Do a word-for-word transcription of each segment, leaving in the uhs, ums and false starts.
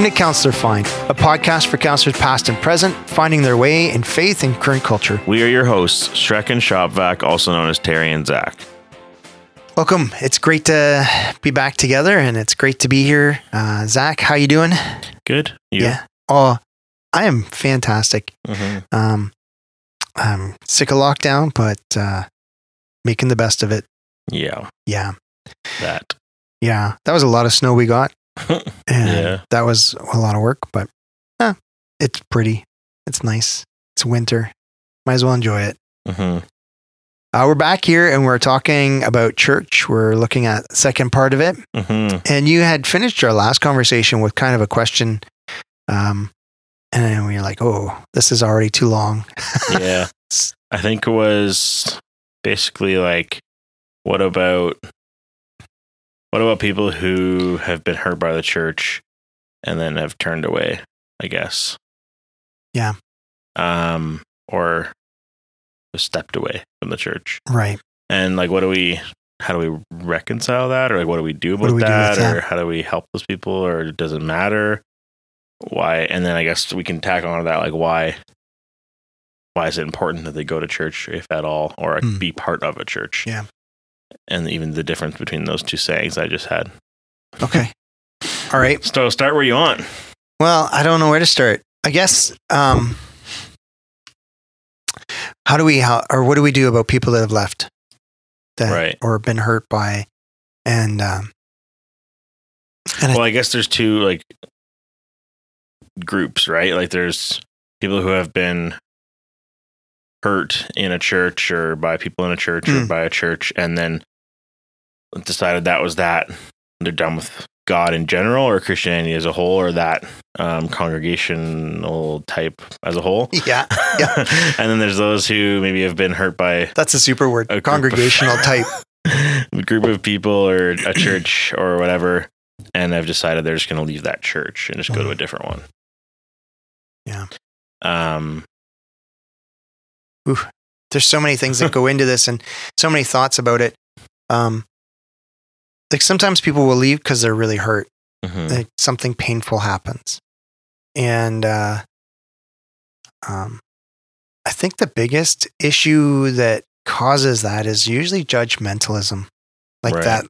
Welcome to Counselor Fine, a podcast for counselors past and present, finding their way in faith and current culture. We are your hosts, Shrek and Shopvac, also known as Terry and Zach. Welcome. It's great to be back together, and it's great to be here. Uh, Zach, how you doing? Good. You? Yeah. Oh, I am fantastic. Mm-hmm. Um, I'm sick of lockdown, but uh, making the best of it. Yeah. Yeah. That. Yeah. That was a lot of snow we got. And yeah. That was a lot of work, but eh, it's pretty. It's nice. It's winter. Might as well enjoy it. Mm-hmm. Uh, we're back here and we're talking about church. We're looking at the second part of it. Mm-hmm. And you had finished our last conversation with kind of a question. Um, and then we were like, oh, this is already too long. Yeah. I think it was basically like, what about... What about people who have been hurt by the church and then have turned away, I guess? Yeah. Um, or stepped away from the church. Right. And like, what do we, how do we reconcile that? Or like, what do we do about that? Or how do we help those people? Or does it matter? Why? And then I guess we can tack on to that. Like, why, why is it important that they go to church, if at all, or mm. be part of a church? Yeah. And even the difference between those two sayings I just had. Okay. All right. So start where you want. Well, I don't know where to start. I guess, um, how do we, how, or what do we do about people that have left that right. or been hurt by, and, um, and well, I, I guess there's two like groups, right? Like there's people who have been hurt in a church or by people in a church mm. or by a church, and then decided that was that they're done with God in general or Christianity as a whole, or that um, congregational type as a whole. Yeah. Yeah. And then there's those who maybe have been hurt by... That's a super word. A congregational of, type. A group of people or a church or whatever, and have decided they're just going to leave that church and just mm. go to a different one. Yeah. Um. Ooh, there's so many things that go into this and so many thoughts about it. Um, like sometimes people will leave because they're really hurt. Mm-hmm. Like something painful happens. And uh, um, I think the biggest issue that causes that is usually judgmentalism. Like right. that.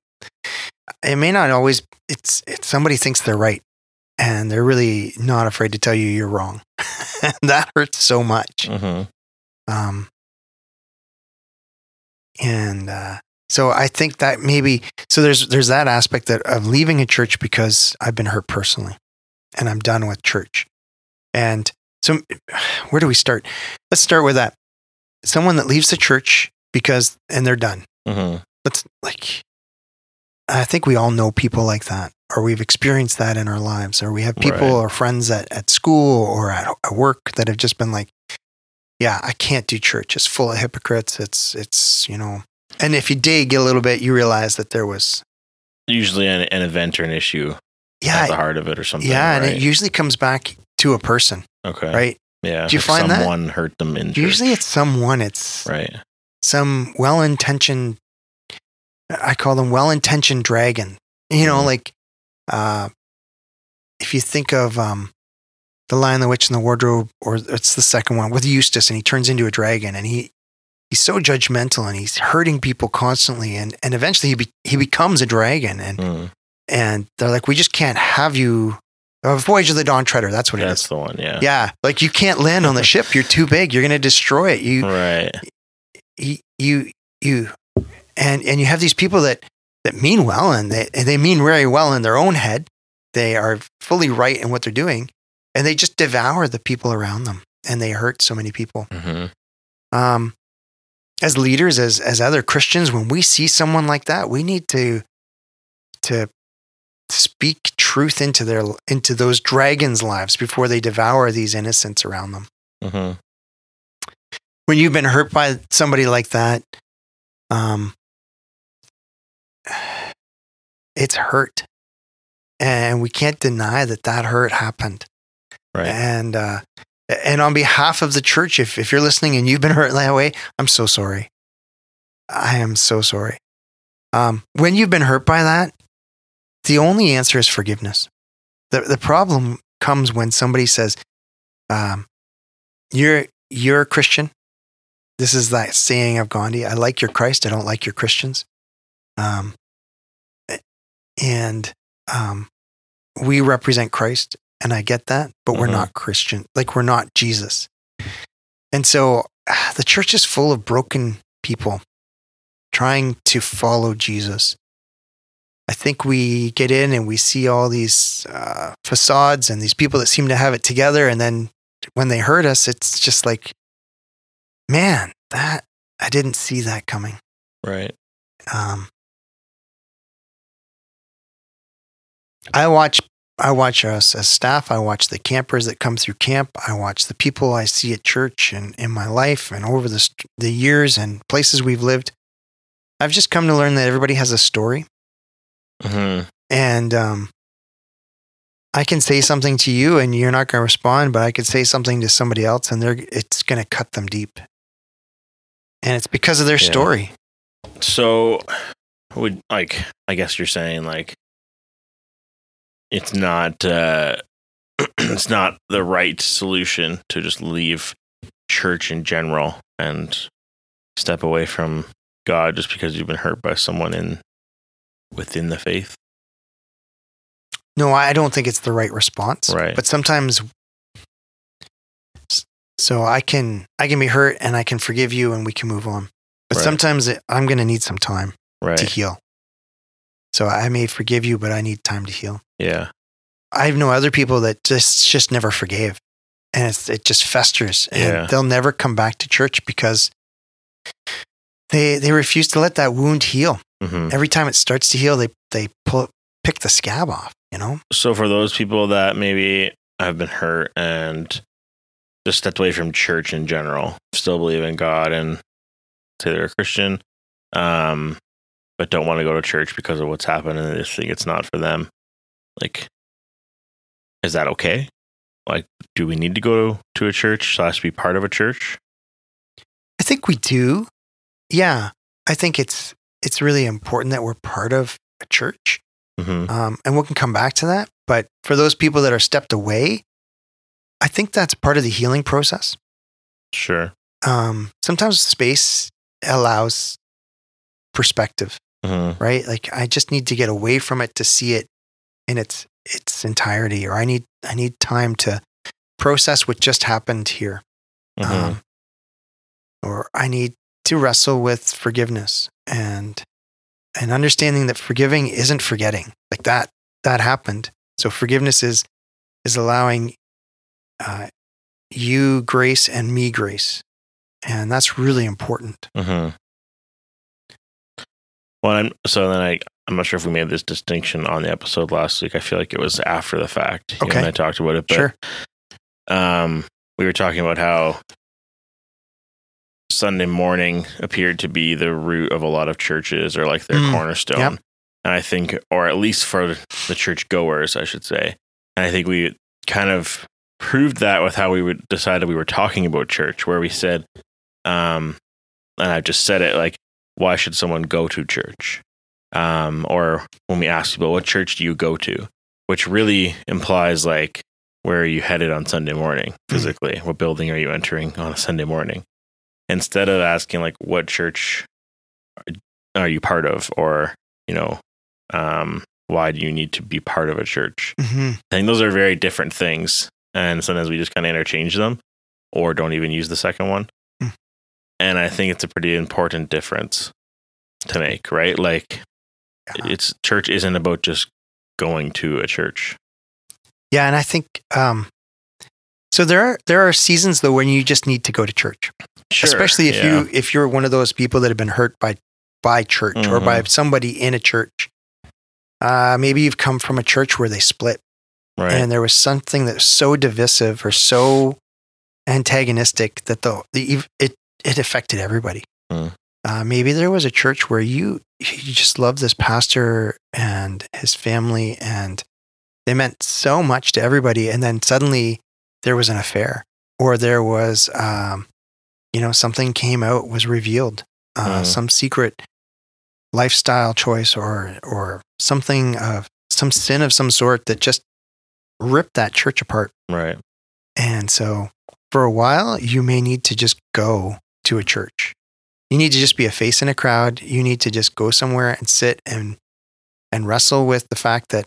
It may not always, it's, it's somebody thinks they're right. And they're really not afraid to tell you you're wrong. And that hurts so much. Mm-hmm. Um, and, uh, so I think that maybe, so there's, there's that aspect that of leaving a church because I've been hurt personally and I'm done with church. And so where do we start? Let's start with that. Someone that leaves the church because, and they're done. Mm-hmm. Let's like, I think we all know people like that, or we've experienced that in our lives, or we have people right. or friends at, at school or at, at work that have just been like, yeah, I can't do church. It's full of hypocrites. It's, it's, you know, and if you dig a little bit, you realize that there was usually an, an event or an issue yeah, at the heart of it or something. Yeah. Right? And it usually comes back to a person. Okay. Right. Yeah. Do you find that someone hurt them in church? Usually it's someone. It's right. some well-intentioned, I call them well-intentioned dragon, you know, mm-hmm. like, uh, if you think of, um, The Lion, the Witch, and the Wardrobe, or it's the second one with Eustace, and he turns into a dragon, and he he's so judgmental, and he's hurting people constantly, and and eventually he be, he becomes a dragon, and mm. and they're like, we just can't have you. Oh, Voyage of the Dawn Treader, that's what it that's is. That's the one, yeah, yeah. Like you can't land on the ship; you're too big. You're going to destroy it. You right. You you you, and and you have these people that that mean well, and they and they mean very well in their own head. They are fully right in what they're doing. And they just devour the people around them, and they hurt so many people. Mm-hmm. Um, as leaders, as as other Christians, when we see someone like that, we need to to speak truth into their into those dragons' lives before they devour these innocents around them. Mm-hmm. When you've been hurt by somebody like that, um, it's hurt, and we can't deny that that hurt happened. Right. And, uh, and on behalf of the church, if, if you're listening and you've been hurt that way, I'm so sorry. I am so sorry. Um, when you've been hurt by that, the only answer is forgiveness. The the problem comes when somebody says, um, you're you're a Christian. This is that saying of Gandhi, I like your Christ, I don't like your Christians. Um, and um, we represent Christ, and I get that, but mm-hmm. we're not Christian. Like, we're not Jesus. And so uh, the church is full of broken people trying to follow Jesus. I think we get in and we see all these uh, facades and these people that seem to have it together. And then when they hurt us, it's just like, man, that I didn't see that coming. Right. Um, I watch, I watch us as staff. I watch the campers that come through camp. I watch the people I see at church and in my life and over the the years and places we've lived. I've just come to learn that everybody has a story. Mm-hmm. And um, I can say something to you and you're not going to respond, but I could say something to somebody else and they're it's going to cut them deep. And it's because of their yeah. story. So, would like I guess you're saying like it's not uh, it's not the right solution to just leave church in general and step away from God just because you've been hurt by someone in within the faith. No, I don't think it's the right response. Right, but sometimes, so I can I can be hurt and I can forgive you and we can move on. But right. sometimes it, I'm going to need some time right. to heal. So I may forgive you, but I need time to heal. Yeah. I know other people that just just never forgave, and it's, it just festers, and yeah. they'll never come back to church because they they refuse to let that wound heal. Mm-hmm. Every time it starts to heal, they they pull pick the scab off, you know? So for those people that maybe have been hurt and just stepped away from church in general, still believe in God and say they're a Christian, um, but don't want to go to church because of what's happened and they just think it's not for them. Like, is that okay? Like, do we need to go to, to a church slash be part of a church? I think we do. Yeah. I think it's it's really important that we're part of a church. Mm-hmm. Um, and we can come back to that. But for those people that are stepped away, I think that's part of the healing process. Sure. Um, sometimes space allows perspective, mm-hmm. right? Like, I just need to get away from it to see it in its its entirety, or I need I need time to process what just happened here. Mm-hmm. Um, or I need to wrestle with forgiveness and and understanding that forgiving isn't forgetting. Like, that that happened. So forgiveness is is allowing uh, you grace and me grace, and that's really important. Mm-hmm. Well, I'm, so then I I'm not sure if we made this distinction on the episode last week. I feel like it was after the fact. Okay, you and I talked about it, but sure. Um, we were talking about how Sunday morning appeared to be the root of a lot of churches, or like their mm, cornerstone. Yep. And I think, or at least for the church goers, I should say. And I think we kind of proved that with how we would decided we were talking about church, where we said, um, and I just said it, like, why should someone go to church? Um, or when we asked people, what church do you go to? Which really implies, like, where are you headed on Sunday morning physically? Mm. What building are you entering on a Sunday morning? Instead of asking, like, what church are you part of, or, you know, um, why do you need to be part of a church? Mm-hmm. I think those are very different things. And sometimes we just kind of interchange them or don't even use the second one. Mm. And I think it's a pretty important difference to make, right? Like, yeah. it's church isn't about just going to a church. Yeah. And I think, um, so there are, there are seasons though when you just need to go to church. Sure, especially if yeah. you if you're one of those people that have been hurt by by church mm-hmm. or by somebody in a church. Uh, maybe you've come from a church where they split, right. and there was something that's so divisive or so antagonistic that the, the it it affected everybody. Mm. Uh, maybe there was a church where you you just loved this pastor and his family, and they meant so much to everybody, and then suddenly there was an affair, or there was. Um, You know, something came out, was revealed, uh, mm. some secret lifestyle choice or or something of some sin of some sort that just ripped that church apart. Right. And so for a while, you may need to just go to a church. You need to just be a face in a crowd. You need to just go somewhere and sit and and wrestle with the fact that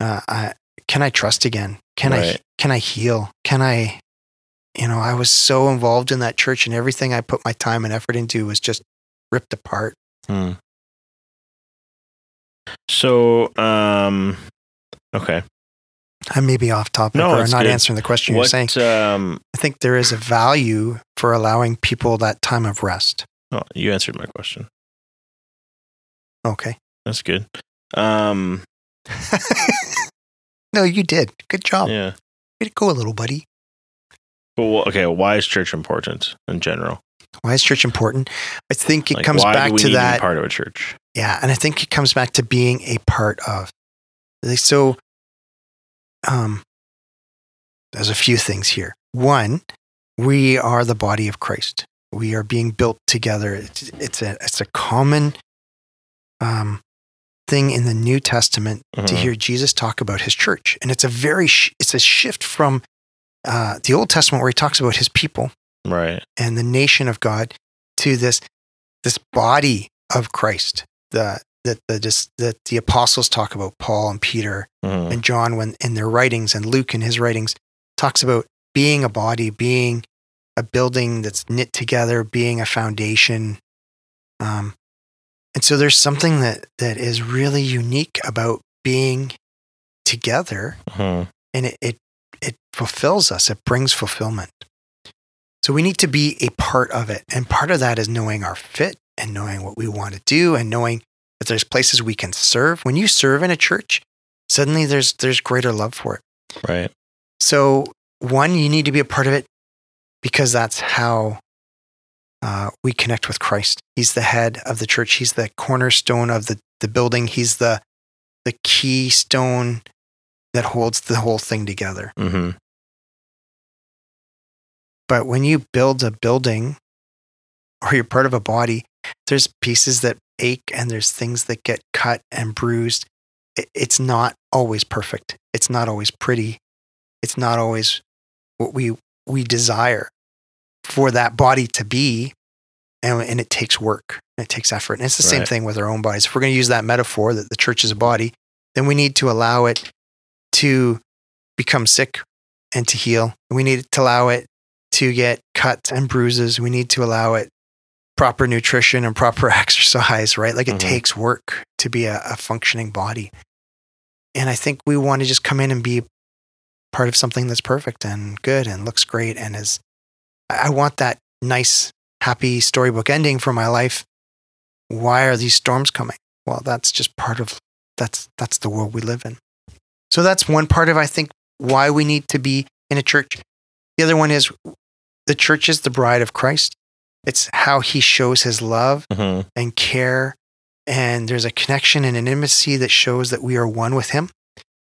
uh, I, can I trust again? Can right. I can I heal? Can I, you know, I was so involved in that church and everything I put my time and effort into was just ripped apart. Hmm. So, um, okay. I may be off topic no, or not good. answering the question what, you're saying. Um, I think there is a value for allowing people that time of rest. Oh, you answered my question. Okay. That's good. Um, no, you did. Good job. Yeah. Way to go, little buddy. Well, okay. Why is church important in general? Why is church important? I think it like, comes back to that. Why do we need to be part of a church? Yeah. And I think it comes back to being a part of. So, um, there's a few things here. One, we are the body of Christ. We are being built together. It's, it's a, it's a common, um, thing in the New Testament mm-hmm. to hear Jesus talk about his church. And it's a very, sh- it's a shift from, uh, the Old Testament where he talks about his people. Right. And the nation of God to this this body of Christ that the, the, the, the apostles talk about, Paul and Peter mm. and John when in their writings, and Luke in his writings talks about being a body, being a building that's knit together, being a foundation. Um, and so there's something that, that is really unique about being together mm-hmm. and it, it it fulfills us. It brings fulfillment. So we need to be a part of it. And part of that is knowing our fit and knowing what we want to do and knowing that there's places we can serve. When you serve in a church, suddenly there's there's greater love for it. Right. So one, you need to be a part of it because that's how uh, we connect with Christ. He's the head of the church. He's the cornerstone of the, the building. He's the the keystone that holds the whole thing together. Mm-hmm. But when you build a building or you're part of a body, there's pieces that ache and there's things that get cut and bruised. It's not always perfect. It's not always pretty. It's not always what we we desire for that body to be. And, and it takes work. And it takes effort. And it's the right. same thing with our own bodies. If we're going to use that metaphor that the church is a body, then we need to allow it to become sick and to heal. We need to allow it to get cuts and bruises. We need to allow it proper nutrition and proper exercise, right? Like it mm-hmm. takes work to be a, a functioning body. And I think we want to just come in and be part of something that's perfect and good and looks great. And is, I want that nice, happy storybook ending for my life. Why are these storms coming? Well, that's just part of, that's, that's the world we live in. So that's one part of, I think, why we need to be in a church. The other one is the church is the bride of Christ. It's how he shows his love mm-hmm. and care. And there's a connection and an intimacy that shows that we are one with him.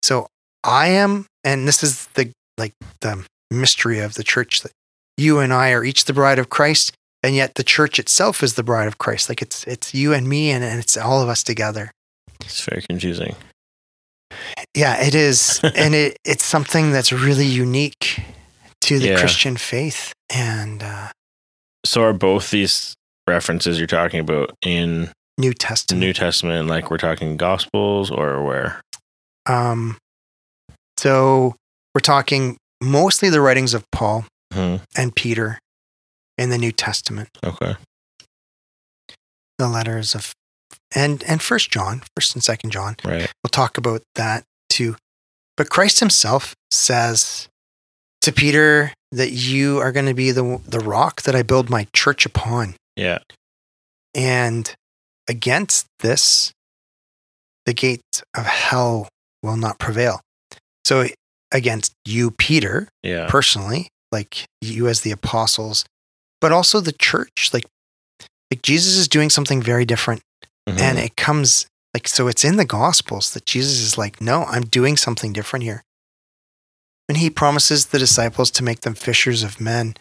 So I am, and this is the like the mystery of the church, that you and I are each the bride of Christ, and yet the church itself is the bride of Christ. Like it's it's you and me, and, and it's all of us together. It's very confusing. Yeah, it is. And it it's something that's really unique to the yeah. Christian faith. And uh, so are both these references you're talking about in New Testament? New Testament, like we're talking Gospels or where? Um, so we're talking mostly the writings of Paul hmm. and Peter in the New Testament. Okay. The letters of and and First John, First and Second John. Right. We'll talk about that too. But Christ himself says to Peter that you are going to be the the rock that I build my church upon. Yeah. And against this, the gates of hell will not prevail. So against you, Peter, yeah. personally, like you as the apostles, but also the church, like, like Jesus is doing something very different. Mm-hmm. And it comes like, so it's in the Gospels that Jesus is like, no, I'm doing something different here. And he promises the disciples to make them fishers of men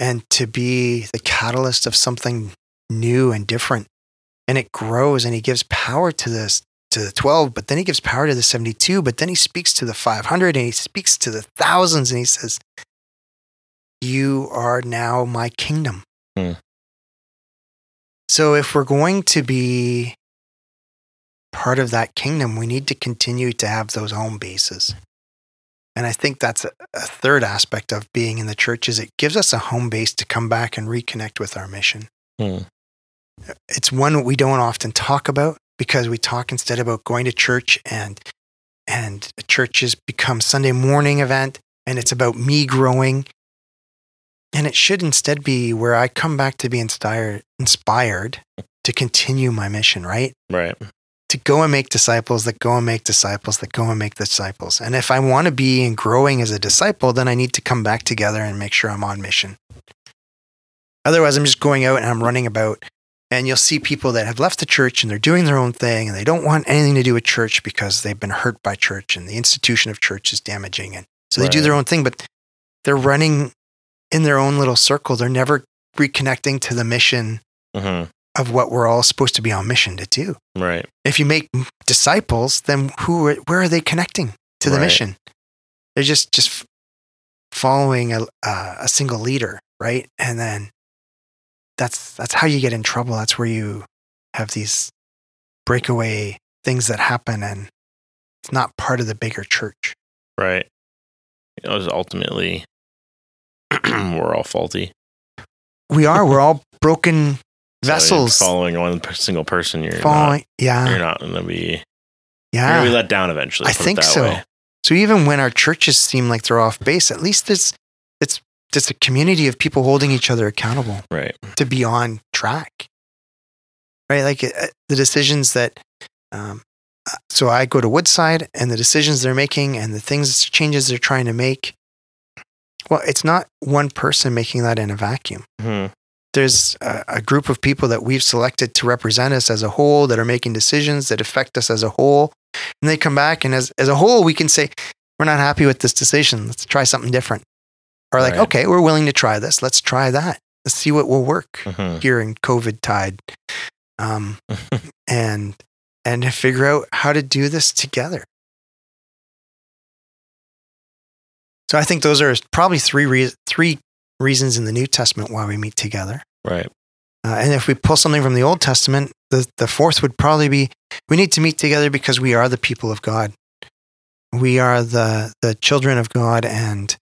and to be the catalyst of something new and different. And it grows, and he gives power to this, to the twelve, but then he gives power to the seventy-two, but then he speaks to the five hundred, and he speaks to the thousands, and he says, you are now my kingdom. Hmm. So if we're going to be part of that kingdom, we need to continue to have those home bases. And I think that's a, a third aspect of being in the church is it gives us a home base to come back and reconnect with our mission. Hmm. It's one we don't often talk about because we talk instead about going to church and and churches become Sunday morning event and it's about me growing. And it should instead be where I come back to be inspired, inspired to continue my mission, right? Right. To go and make disciples, that go and make disciples, that go and make disciples. And if I want to be in growing as a disciple, then I need to come back together and make sure I'm on mission. Otherwise, I'm just going out and I'm running about. And you'll see people that have left the church and they're doing their own thing and they don't want anything to do with church because they've been hurt by church and the institution of church is damaging. And so they right. do their own thing, but they're running in their own little circle. They're never reconnecting to the mission mm-hmm. of what we're all supposed to be on mission to do. Right. If you make disciples, then who? Are, where are they connecting to the right. mission? They're just just following a uh, a single leader, right? And then that's that's how you get in trouble. That's where you have these breakaway things that happen, and it's not part of the bigger church. Right. It was ultimately. We're all faulty. We are. We're all broken vessels. So following one single person, you're following, not, yeah. You're not going to be. Yeah. You're going to be let down eventually. I think so. Way. So even when our churches seem like they're off base, at least it's it's it's a community of people holding each other accountable, right? To be on track, right? Like uh, the decisions that. Um, so I go to Woodside, and the decisions they're making, and the things changes they're trying to make. Well, it's not one person making that in a vacuum. Mm-hmm. There's a, a group of people that we've selected to represent us as a whole that are making decisions that affect us as a whole. And they come back and as, as a whole, we can say, we're not happy with this decision. Let's try something different. Or like, right. okay, we're willing to try this. Let's try that. Let's see what will work mm-hmm. here in COVID tide. Um, and, and figure out how to do this together. So I think those are probably three re- three reasons in the New Testament why we meet together. Right. Uh, and if we pull something from the Old Testament, the, the fourth would probably be, we need to meet together because we are the people of God. We are the, the children of God, and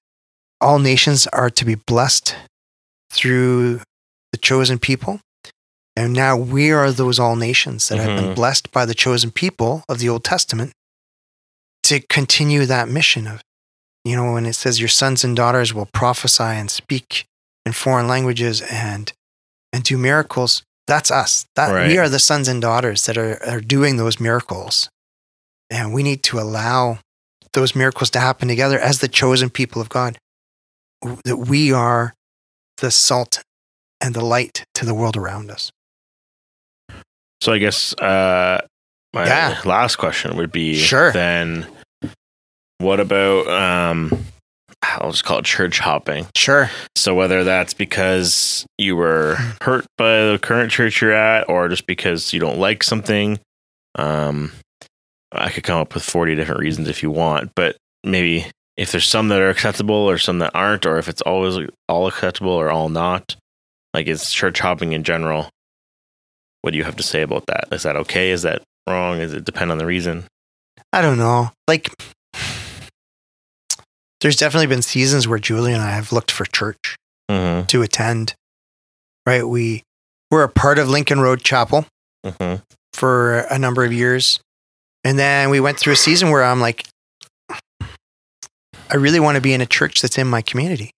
all nations are to be blessed through the chosen people. And now we are those all nations that mm-hmm. have been blessed by the chosen people of the Old Testament to continue that mission of, you know, when it says your sons and daughters will prophesy and speak in foreign languages and and do miracles, that's us. That right. We are the sons and daughters that are, are doing those miracles. And we need to allow those miracles to happen together as the chosen people of God, that we are the salt and the light to the world around us. So I guess uh, my yeah. last question would be sure. then... What about, um, I'll just call it church hopping. Sure. So whether that's because you were hurt by the current church you're at, or just because you don't like something, um, I could come up with forty different reasons if you want, but maybe if there's some that are acceptable or some that aren't, or if it's always all acceptable or all not, like it's church hopping in general. What do you have to say about that? Is that okay? Is that wrong? Does it depend on the reason? I don't know. Like... There's definitely been seasons where Julie and I have looked for church mm-hmm. to attend, right? We were a part of Lincoln Road Chapel mm-hmm. for a number of years. And then we went through a season where I'm like, I really want to be in a church that's in my community.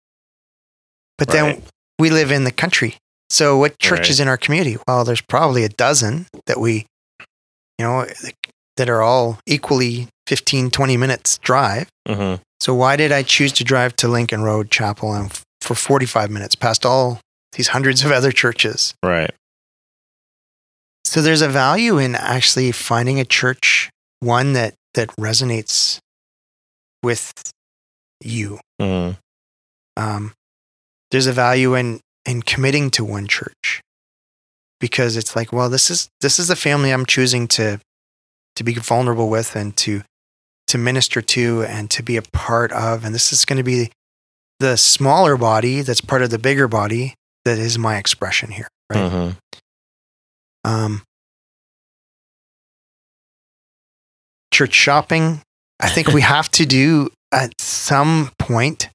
But right. then we live in the country. So what church right. is in our community? Well, there's probably a dozen that we, you know, that are all equally fifteen, twenty minutes drive. Mm-hmm. So why did I choose to drive to Lincoln Road Chapel and f- for forty-five minutes past all these hundreds of other churches? Right. So there's a value in actually finding a church, one that, that resonates with you. Mm-hmm. Um, there's a value in, in committing to one church because it's like, well, this is, this is the family I'm choosing to to be vulnerable with and to to minister to and to be a part of. And this is going to be the smaller body that's part of the bigger body that is my expression here, right? Mm-hmm. Um, church shopping, I think we have to do at some point.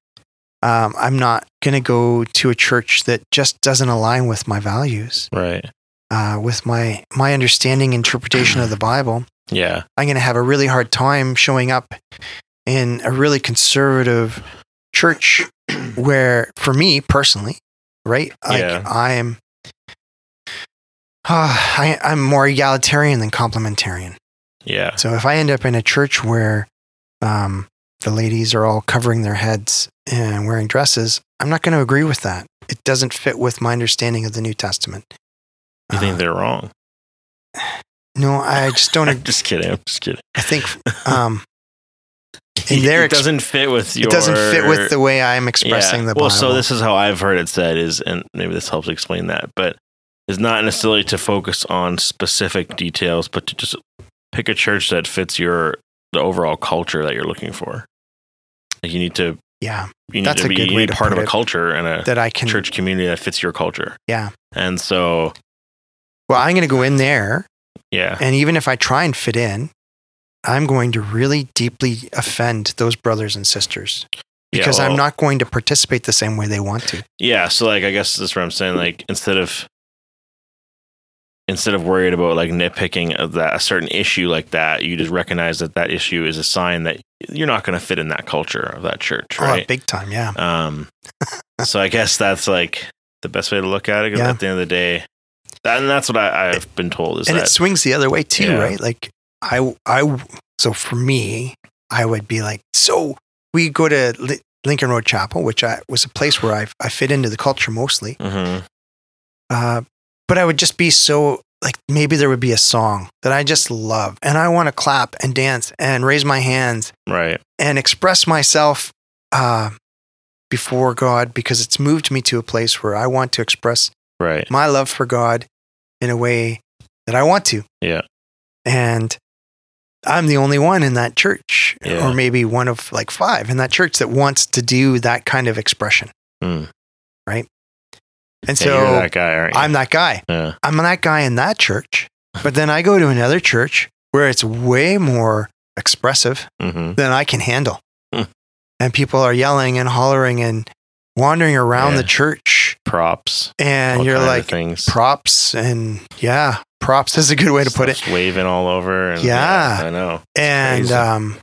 Um, I'm not going to go to a church that just doesn't align with my values, right? Uh, with my, my understanding, interpretation of the Bible. Yeah. I'm going to have a really hard time showing up in a really conservative church where, for me personally, right? Like yeah. I'm, uh, I, I'm more egalitarian than complementarian. Yeah. So if I end up in a church where, um, the ladies are all covering their heads and wearing dresses, I'm not going to agree with that. It doesn't fit with my understanding of the New Testament. You think uh, they're wrong? No, I just don't. I'm just kidding. I'm just kidding. I think um, in their it doesn't fit with your. It doesn't fit with the way I'm expressing yeah. the Bible. Well, so this is how I've heard it said is, and maybe this helps explain that, but it's not necessarily to focus on specific details, but to just pick a church that fits your the overall culture that you're looking for. Like you need to. Yeah, you need that's to a be, good way to part of a culture and a that I can, church community that fits your culture. Yeah, and so. Well, I'm going to go in there. Yeah. And even if I try and fit in, I'm going to really deeply offend those brothers and sisters because yeah, well, I'm not going to participate the same way they want to. Yeah. So like, I guess that's what I'm saying. Like instead of, instead of worried about like nitpicking of that, a certain issue like that, you just recognize that that issue is a sign that you're not going to fit in that culture of that church. Right. Oh, big time. Yeah. Um, so I guess that's like the best way to look at it. Cause yeah. at the end of the day, and that's what I, I've been told. Is and that, it swings the other way too, yeah. right? Like I, I, so for me, I would be like, so we go to Li- Lincoln Road Chapel, which I was a place where I I fit into the culture mostly. Mm-hmm. Uh, but I would just be so like, maybe there would be a song that I just love and I want to clap and dance and raise my hands right, and express myself uh, before God because it's moved me to a place where I want to express right. my love for God in a way that I want to. Yeah. And I'm the only one in that church yeah. or maybe one of like five in that church that wants to do that kind of expression. Mm. Right. And so yeah, you're that guy, aren't you? I'm that guy. Yeah. I'm that guy in that church. But then I go to another church where it's way more expressive mm-hmm. than I can handle. And people are yelling and hollering and wandering around yeah. the church. Props. And you're like, props. And yeah, props is a good way to put it. Waving all over. And yeah. yeah. I know. It's and, crazy. um,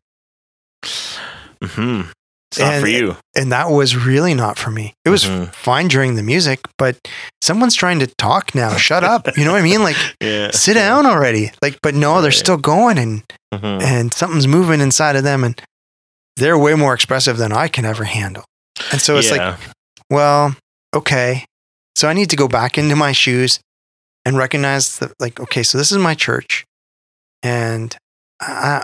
mm-hmm. it's not and, for you. And that was really not for me. It was mm-hmm. fine during the music, but someone's trying to talk now. Shut up. You know what I mean? Like, yeah. sit down yeah. already. Like, but no, right. they're still going and, mm-hmm. and something's moving inside of them. And they're way more expressive than I can ever handle. And so it's yeah. like, well, okay, so I need to go back into my shoes and recognize that, like, okay, so this is my church, and I,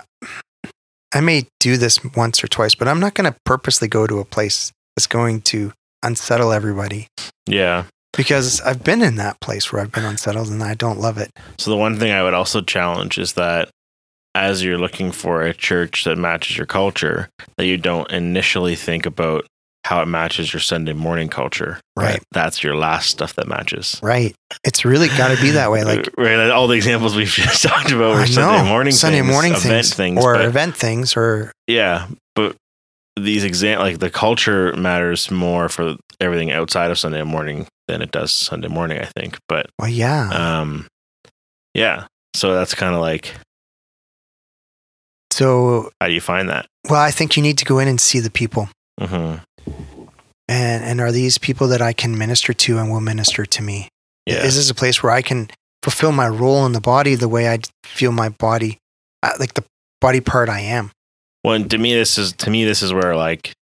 I may do this once or twice, but I'm not going to purposely go to a place that's going to unsettle everybody. Yeah. Because I've been in that place where I've been unsettled, and I don't love it. So the one thing I would also challenge is that as you're looking for a church that matches your culture, that you don't initially think about how it matches your Sunday morning culture. Right. That's your last stuff that matches. Right. It's really got to be that way. Like right, all the examples we've just talked about were Sunday morning Sunday things, morning event things, things or but, event things or yeah, but these exam like the culture matters more for everything outside of Sunday morning than it does Sunday morning, I think. But well, yeah. Um yeah. So that's kind of like so how do you find that? Well, I think you need to go in and see the people. Mm-hmm. And and are these people that I can minister to and will minister to me? Yeah. Is this a place where I can fulfill my role in the body the way I feel my body, like the body part I am? Well, and to me, this is to me this is where like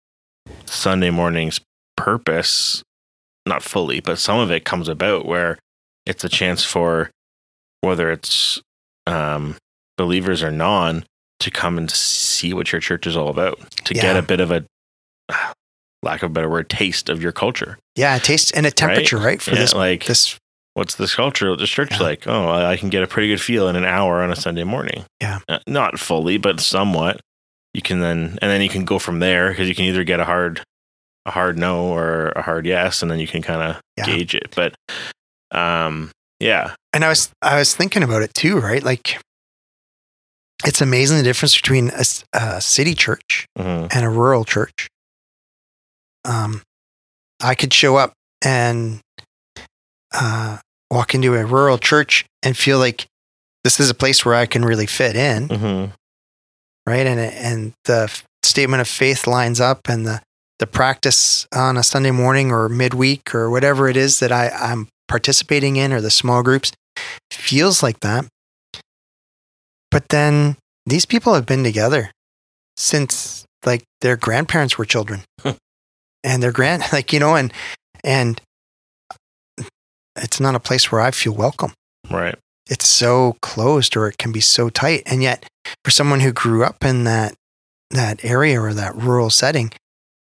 Sunday morning's purpose, not fully, but some of it comes about where it's a chance for whether it's um, believers or non to come and see what your church is all about, to yeah. get a bit of a lack of a better word, taste of your culture. Yeah, a taste and a temperature, right? right for yeah, this like this what's this culture of this church yeah. like? Oh, I can get a pretty good feel in an hour on a Sunday morning. Yeah. Uh, not fully, but somewhat. You can then, and then you can go from there because you can either get a hard, a hard no or a hard yes. And then you can kind of yeah. gauge it. But, um, yeah. And I was, I was thinking about it too, right? Like, it's amazing the difference between a, a city church mm-hmm. and a rural church. Um, I could show up and uh, walk into a rural church and feel like this is a place where I can really fit in, mm-hmm. right? And and the statement of faith lines up, and the, the practice on a Sunday morning or midweek or whatever it is that I, I'm participating in, or the small groups, feels like that. But then these people have been together since like their grandparents were children and their grand, like, you know, and, and it's not a place where I feel welcome. Right. It's so closed, or it can be so tight. And yet for someone who grew up in that, that area or that rural setting,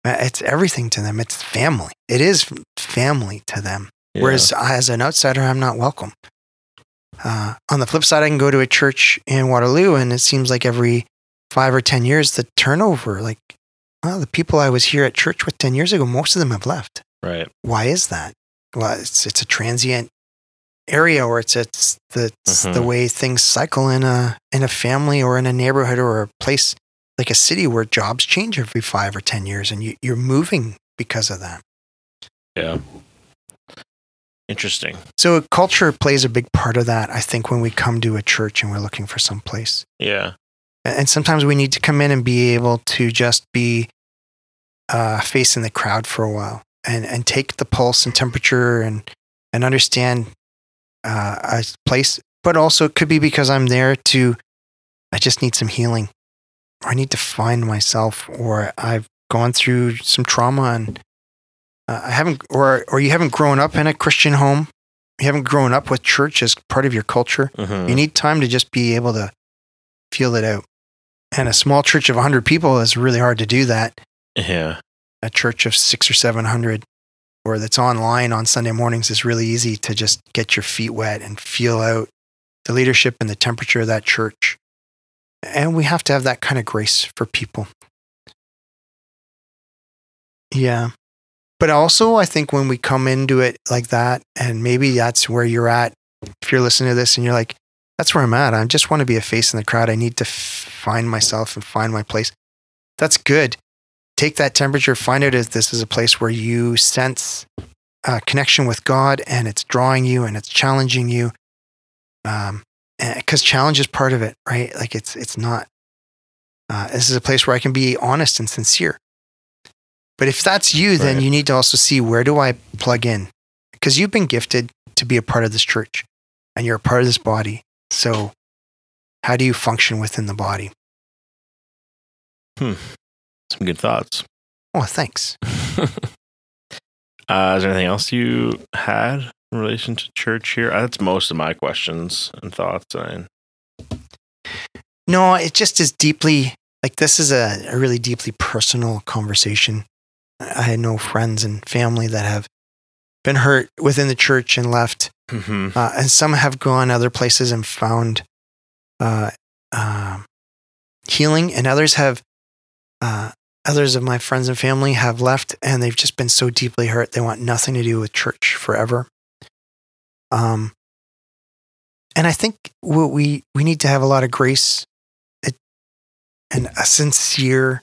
it's everything to them. It's family. It is family to them. Yeah. Whereas as an outsider, I'm not welcome. Uh, on the flip side, I can go to a church in Waterloo, and it seems like every five or ten years, the turnover, like, well, the people I was here at church with ten years ago, most of them have left. Right. Why is that? Well, it's it's a transient area, or it's it's the it's mm-hmm. the way things cycle in a in a family or in a neighborhood or a place like a city where jobs change every five or ten years, and you, you're moving because of that. Yeah. Interesting. So culture plays a big part of that, I think, when we come to a church and we're looking for some place. Yeah. And sometimes we need to come in and be able to just be uh, facing the crowd for a while and, and take the pulse and temperature and, and understand uh, a place. But also it could be because I'm there to, I just need some healing, or I need to find myself, or I've gone through some trauma and Uh, I haven't, or or you haven't grown up in a Christian home. You haven't grown up with church as part of your culture. Mm-hmm. You need time to just be able to feel it out. And a small church of one hundred people is really hard to do that. Yeah. A church of six or seven hundred, or that's online on Sunday mornings, is really easy to just get your feet wet and feel out the leadership and the temperature of that church. And we have to have that kind of grace for people. Yeah. But also, I think when we come into it like that, and maybe that's where you're at, if you're listening to this and you're like, that's where I'm at. I just want to be a face in the crowd. I need to find myself and find my place. That's good. Take that temperature, find out if this is a place where you sense a connection with God, and it's drawing you and it's challenging you. Um, because challenge is part of it, right? Like it's, it's not, uh, this is a place where I can be honest and sincere. But if that's you, then right. you need to also see, where do I plug in? Because you've been gifted to be a part of this church, and you're a part of this body. So how do you function within the body? Hmm. Some good thoughts. Oh, thanks. uh, is there anything else you had in relation to church here? That's most of my questions and thoughts. And... No, it just is deeply... Like, this is a, a really deeply personal conversation. I know friends and family that have been hurt within the church and left. Mm-hmm. Uh, and some have gone other places and found uh, uh, healing. And others have, uh, others of my friends and family have left, and they've just been so deeply hurt. They want nothing to do with church forever. Um, and I think what we, we need to have a lot of grace and a sincere,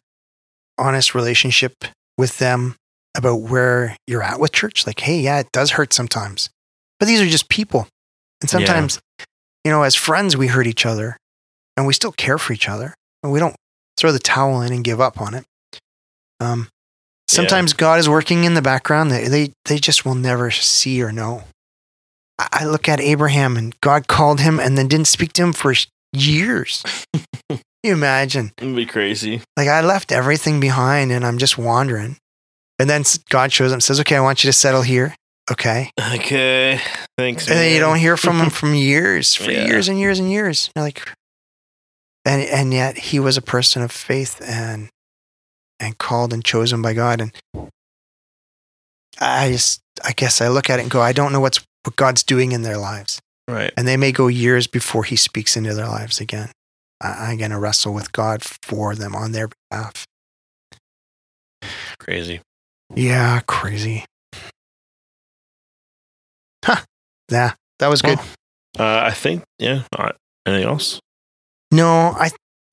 honest relationship with them about where you're at with church. Like, hey, yeah, it does hurt sometimes, but these are just people. And sometimes, yeah. you know, as friends, we hurt each other, and we still care for each other, and we don't throw the towel in and give up on it. Um, sometimes yeah. God is working in the background that they, they just will never see or know. I, I look at Abraham, and God called him and then didn't speak to him for years. You imagine? It'd be crazy. Like, I left everything behind and I'm just wandering. And then God shows up and says, okay, I want you to settle here. Okay. Okay. Thanks. And man. Then you don't hear from him from years, for yeah. years and years and years. You're like, and and yet he was a person of faith and and called and chosen by God. And I just, I guess I look at it and go, I don't know what's what God's doing in their lives. Right. And they may go years before he speaks into their lives again. I, I'm going to wrestle with God for them on their behalf. Crazy. Yeah, crazy. Huh. Nah, that was good. Well, uh, I think, yeah. All right. Anything else? No, I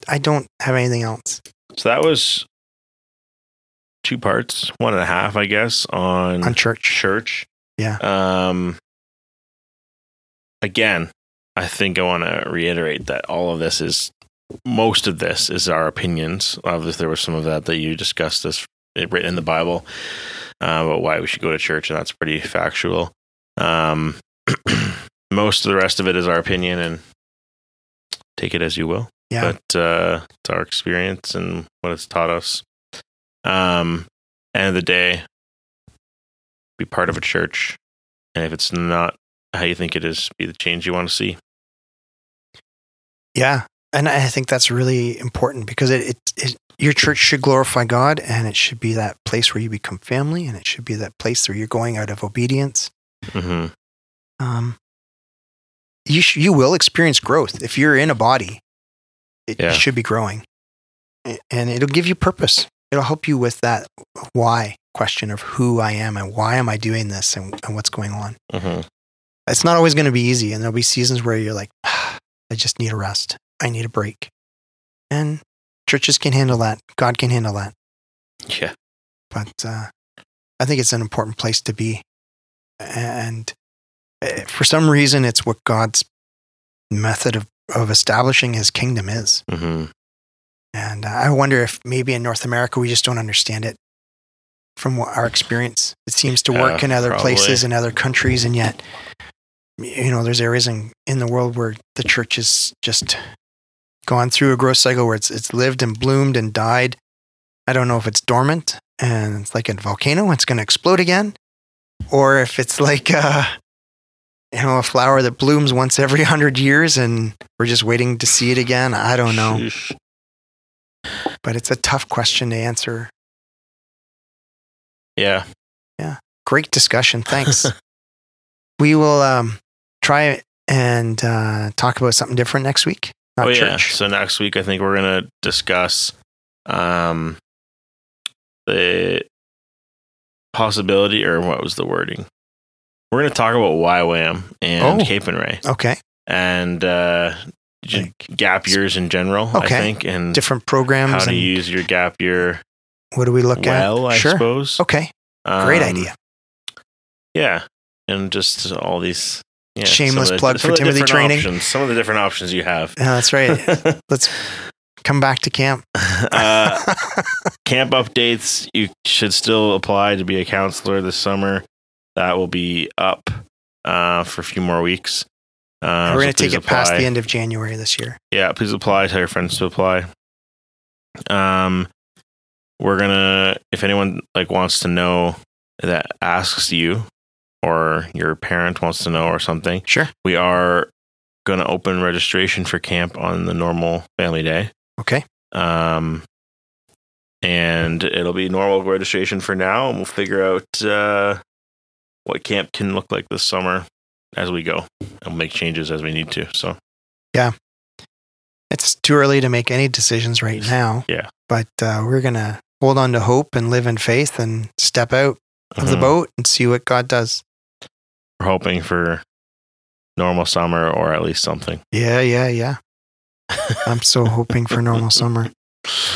I don't have anything else. So that was two parts, one and a half, I guess, on, on church. Church. Yeah. Um. Again, I think I want to reiterate that all of this is, most of this is our opinions. Obviously, there was some of that that you discussed this written in the Bible uh, about why we should go to church, and that's pretty factual. Um, most of the rest of it is our opinion, and take it as you will. Yeah. But uh, it's our experience and what it's taught us. Um, end of the day, be part of a church, and if it's not how you think it is, be the change you want to see. Yeah. And I think that's really important, because it, it, it your church should glorify God, and it should be that place where you become family, and it should be that place where you're going out of obedience. Mm-hmm. Um, you sh- you will experience growth. If you're in a body, it yeah. should be growing, and it'll give you purpose. It'll help you with that why question of who I am and why am I doing this, and, and what's going on. Mm-hmm. It's not always going to be easy, and there'll be seasons where you're like, ah, I just need a rest. I need a break. And churches can handle that. God can handle that. Yeah. But uh, I think it's an important place to be. And for some reason, it's what God's method of, of establishing his kingdom is. Mm-hmm. And uh, I wonder if maybe in North America, we just don't understand it from what our experience. It seems to work uh, in other probably. places, in other countries. And yet, you know, there's areas in, in the world where the church has just gone through a growth cycle where it's it's lived and bloomed and died. I don't know if it's dormant and it's like a volcano, it's going to explode again. Or if it's like uh, you know, a flower that blooms once every hundred years and we're just waiting to see it again. I don't know. Sheesh. But it's a tough question to answer. Yeah. Yeah. Great discussion. Thanks. We will um, try and uh, talk about something different next week. Not oh, church. Yeah. So next week, I think we're going to discuss um, the possibility, or what was the wording? We're going to talk about Y WAM and oh, Cape and Ray. Okay. And uh, like, gap years in general, okay. I think. And different programs. How to and use your gap year. What do we look well, at? Well, I sure. suppose. Okay. Great um, idea. Yeah. And just all these yeah, shameless the, plug for Timothy training. Options, some of the different options you have. Yeah, that's right. Let's come back to camp. uh, camp updates. You should still apply to be a counselor this summer. That will be up uh, for a few more weeks. Uh, We're so going to take it apply. past the end of January this year. Yeah. Please apply. Tell your friends to apply. Um, We're going to, if anyone like wants to know that asks you, or your parent wants to know or something. Sure. We are going to open registration for camp on the normal family day. Okay. Um, and it'll be normal registration for now, and we'll figure out uh, what camp can look like this summer as we go, and we'll make changes as we need to. So, yeah. It's too early to make any decisions right now. Yeah. But uh, we're going to hold on to hope and live in faith and step out of mm-hmm. the boat and see what God does. We're hoping for normal summer, or at least something. Yeah, yeah, yeah. I'm so hoping for normal summer,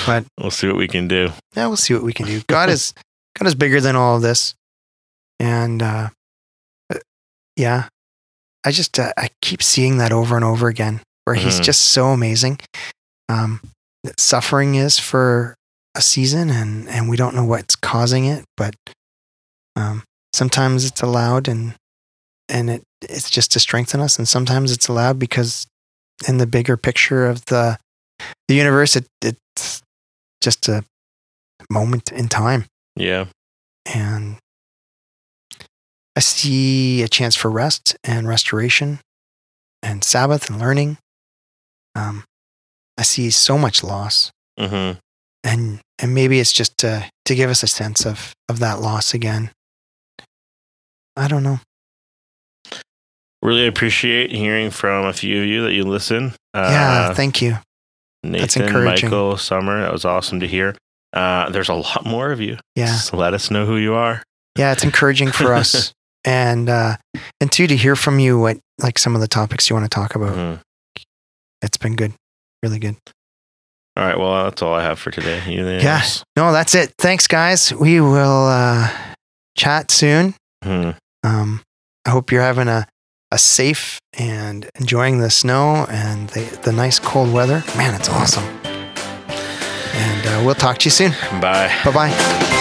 but we'll see what we can do. Yeah, we'll see what we can do. God is God is bigger than all of this, and uh, yeah, I just uh, I keep seeing that over and over again, where He's mm-hmm. just so amazing. Um, suffering is for a season, and and we don't know what's causing it, but Um, sometimes it's allowed and, and it, it's just to strengthen us. And sometimes it's allowed because in the bigger picture of the, the universe, it, it's just a moment in time. Yeah. And I see a chance for rest and restoration and Sabbath and learning. Um, I see so much loss. Mm-hmm. And, and maybe it's just to, to give us a sense of, of that loss again. I don't know. really appreciate hearing from a few of you that you listen. Uh, yeah, thank you. Nathan, that's encouraging. Michael, Summer, that was awesome to hear. Uh, there's a lot more of you. Yeah. Just let us know who you are. Yeah, it's encouraging for us. And, uh, and two, to hear from you what, like, some of the topics you want to talk about. Mm. It's been good. Really good. All right. Well, that's all I have for today. Anything yeah. else? No, that's it. Thanks, guys. We will uh, chat soon. Mm. Um, I hope you're having a, a safe and enjoying the snow and the, the nice cold weather. Man, it's awesome. And uh, we'll talk to you soon. Bye. Bye-bye.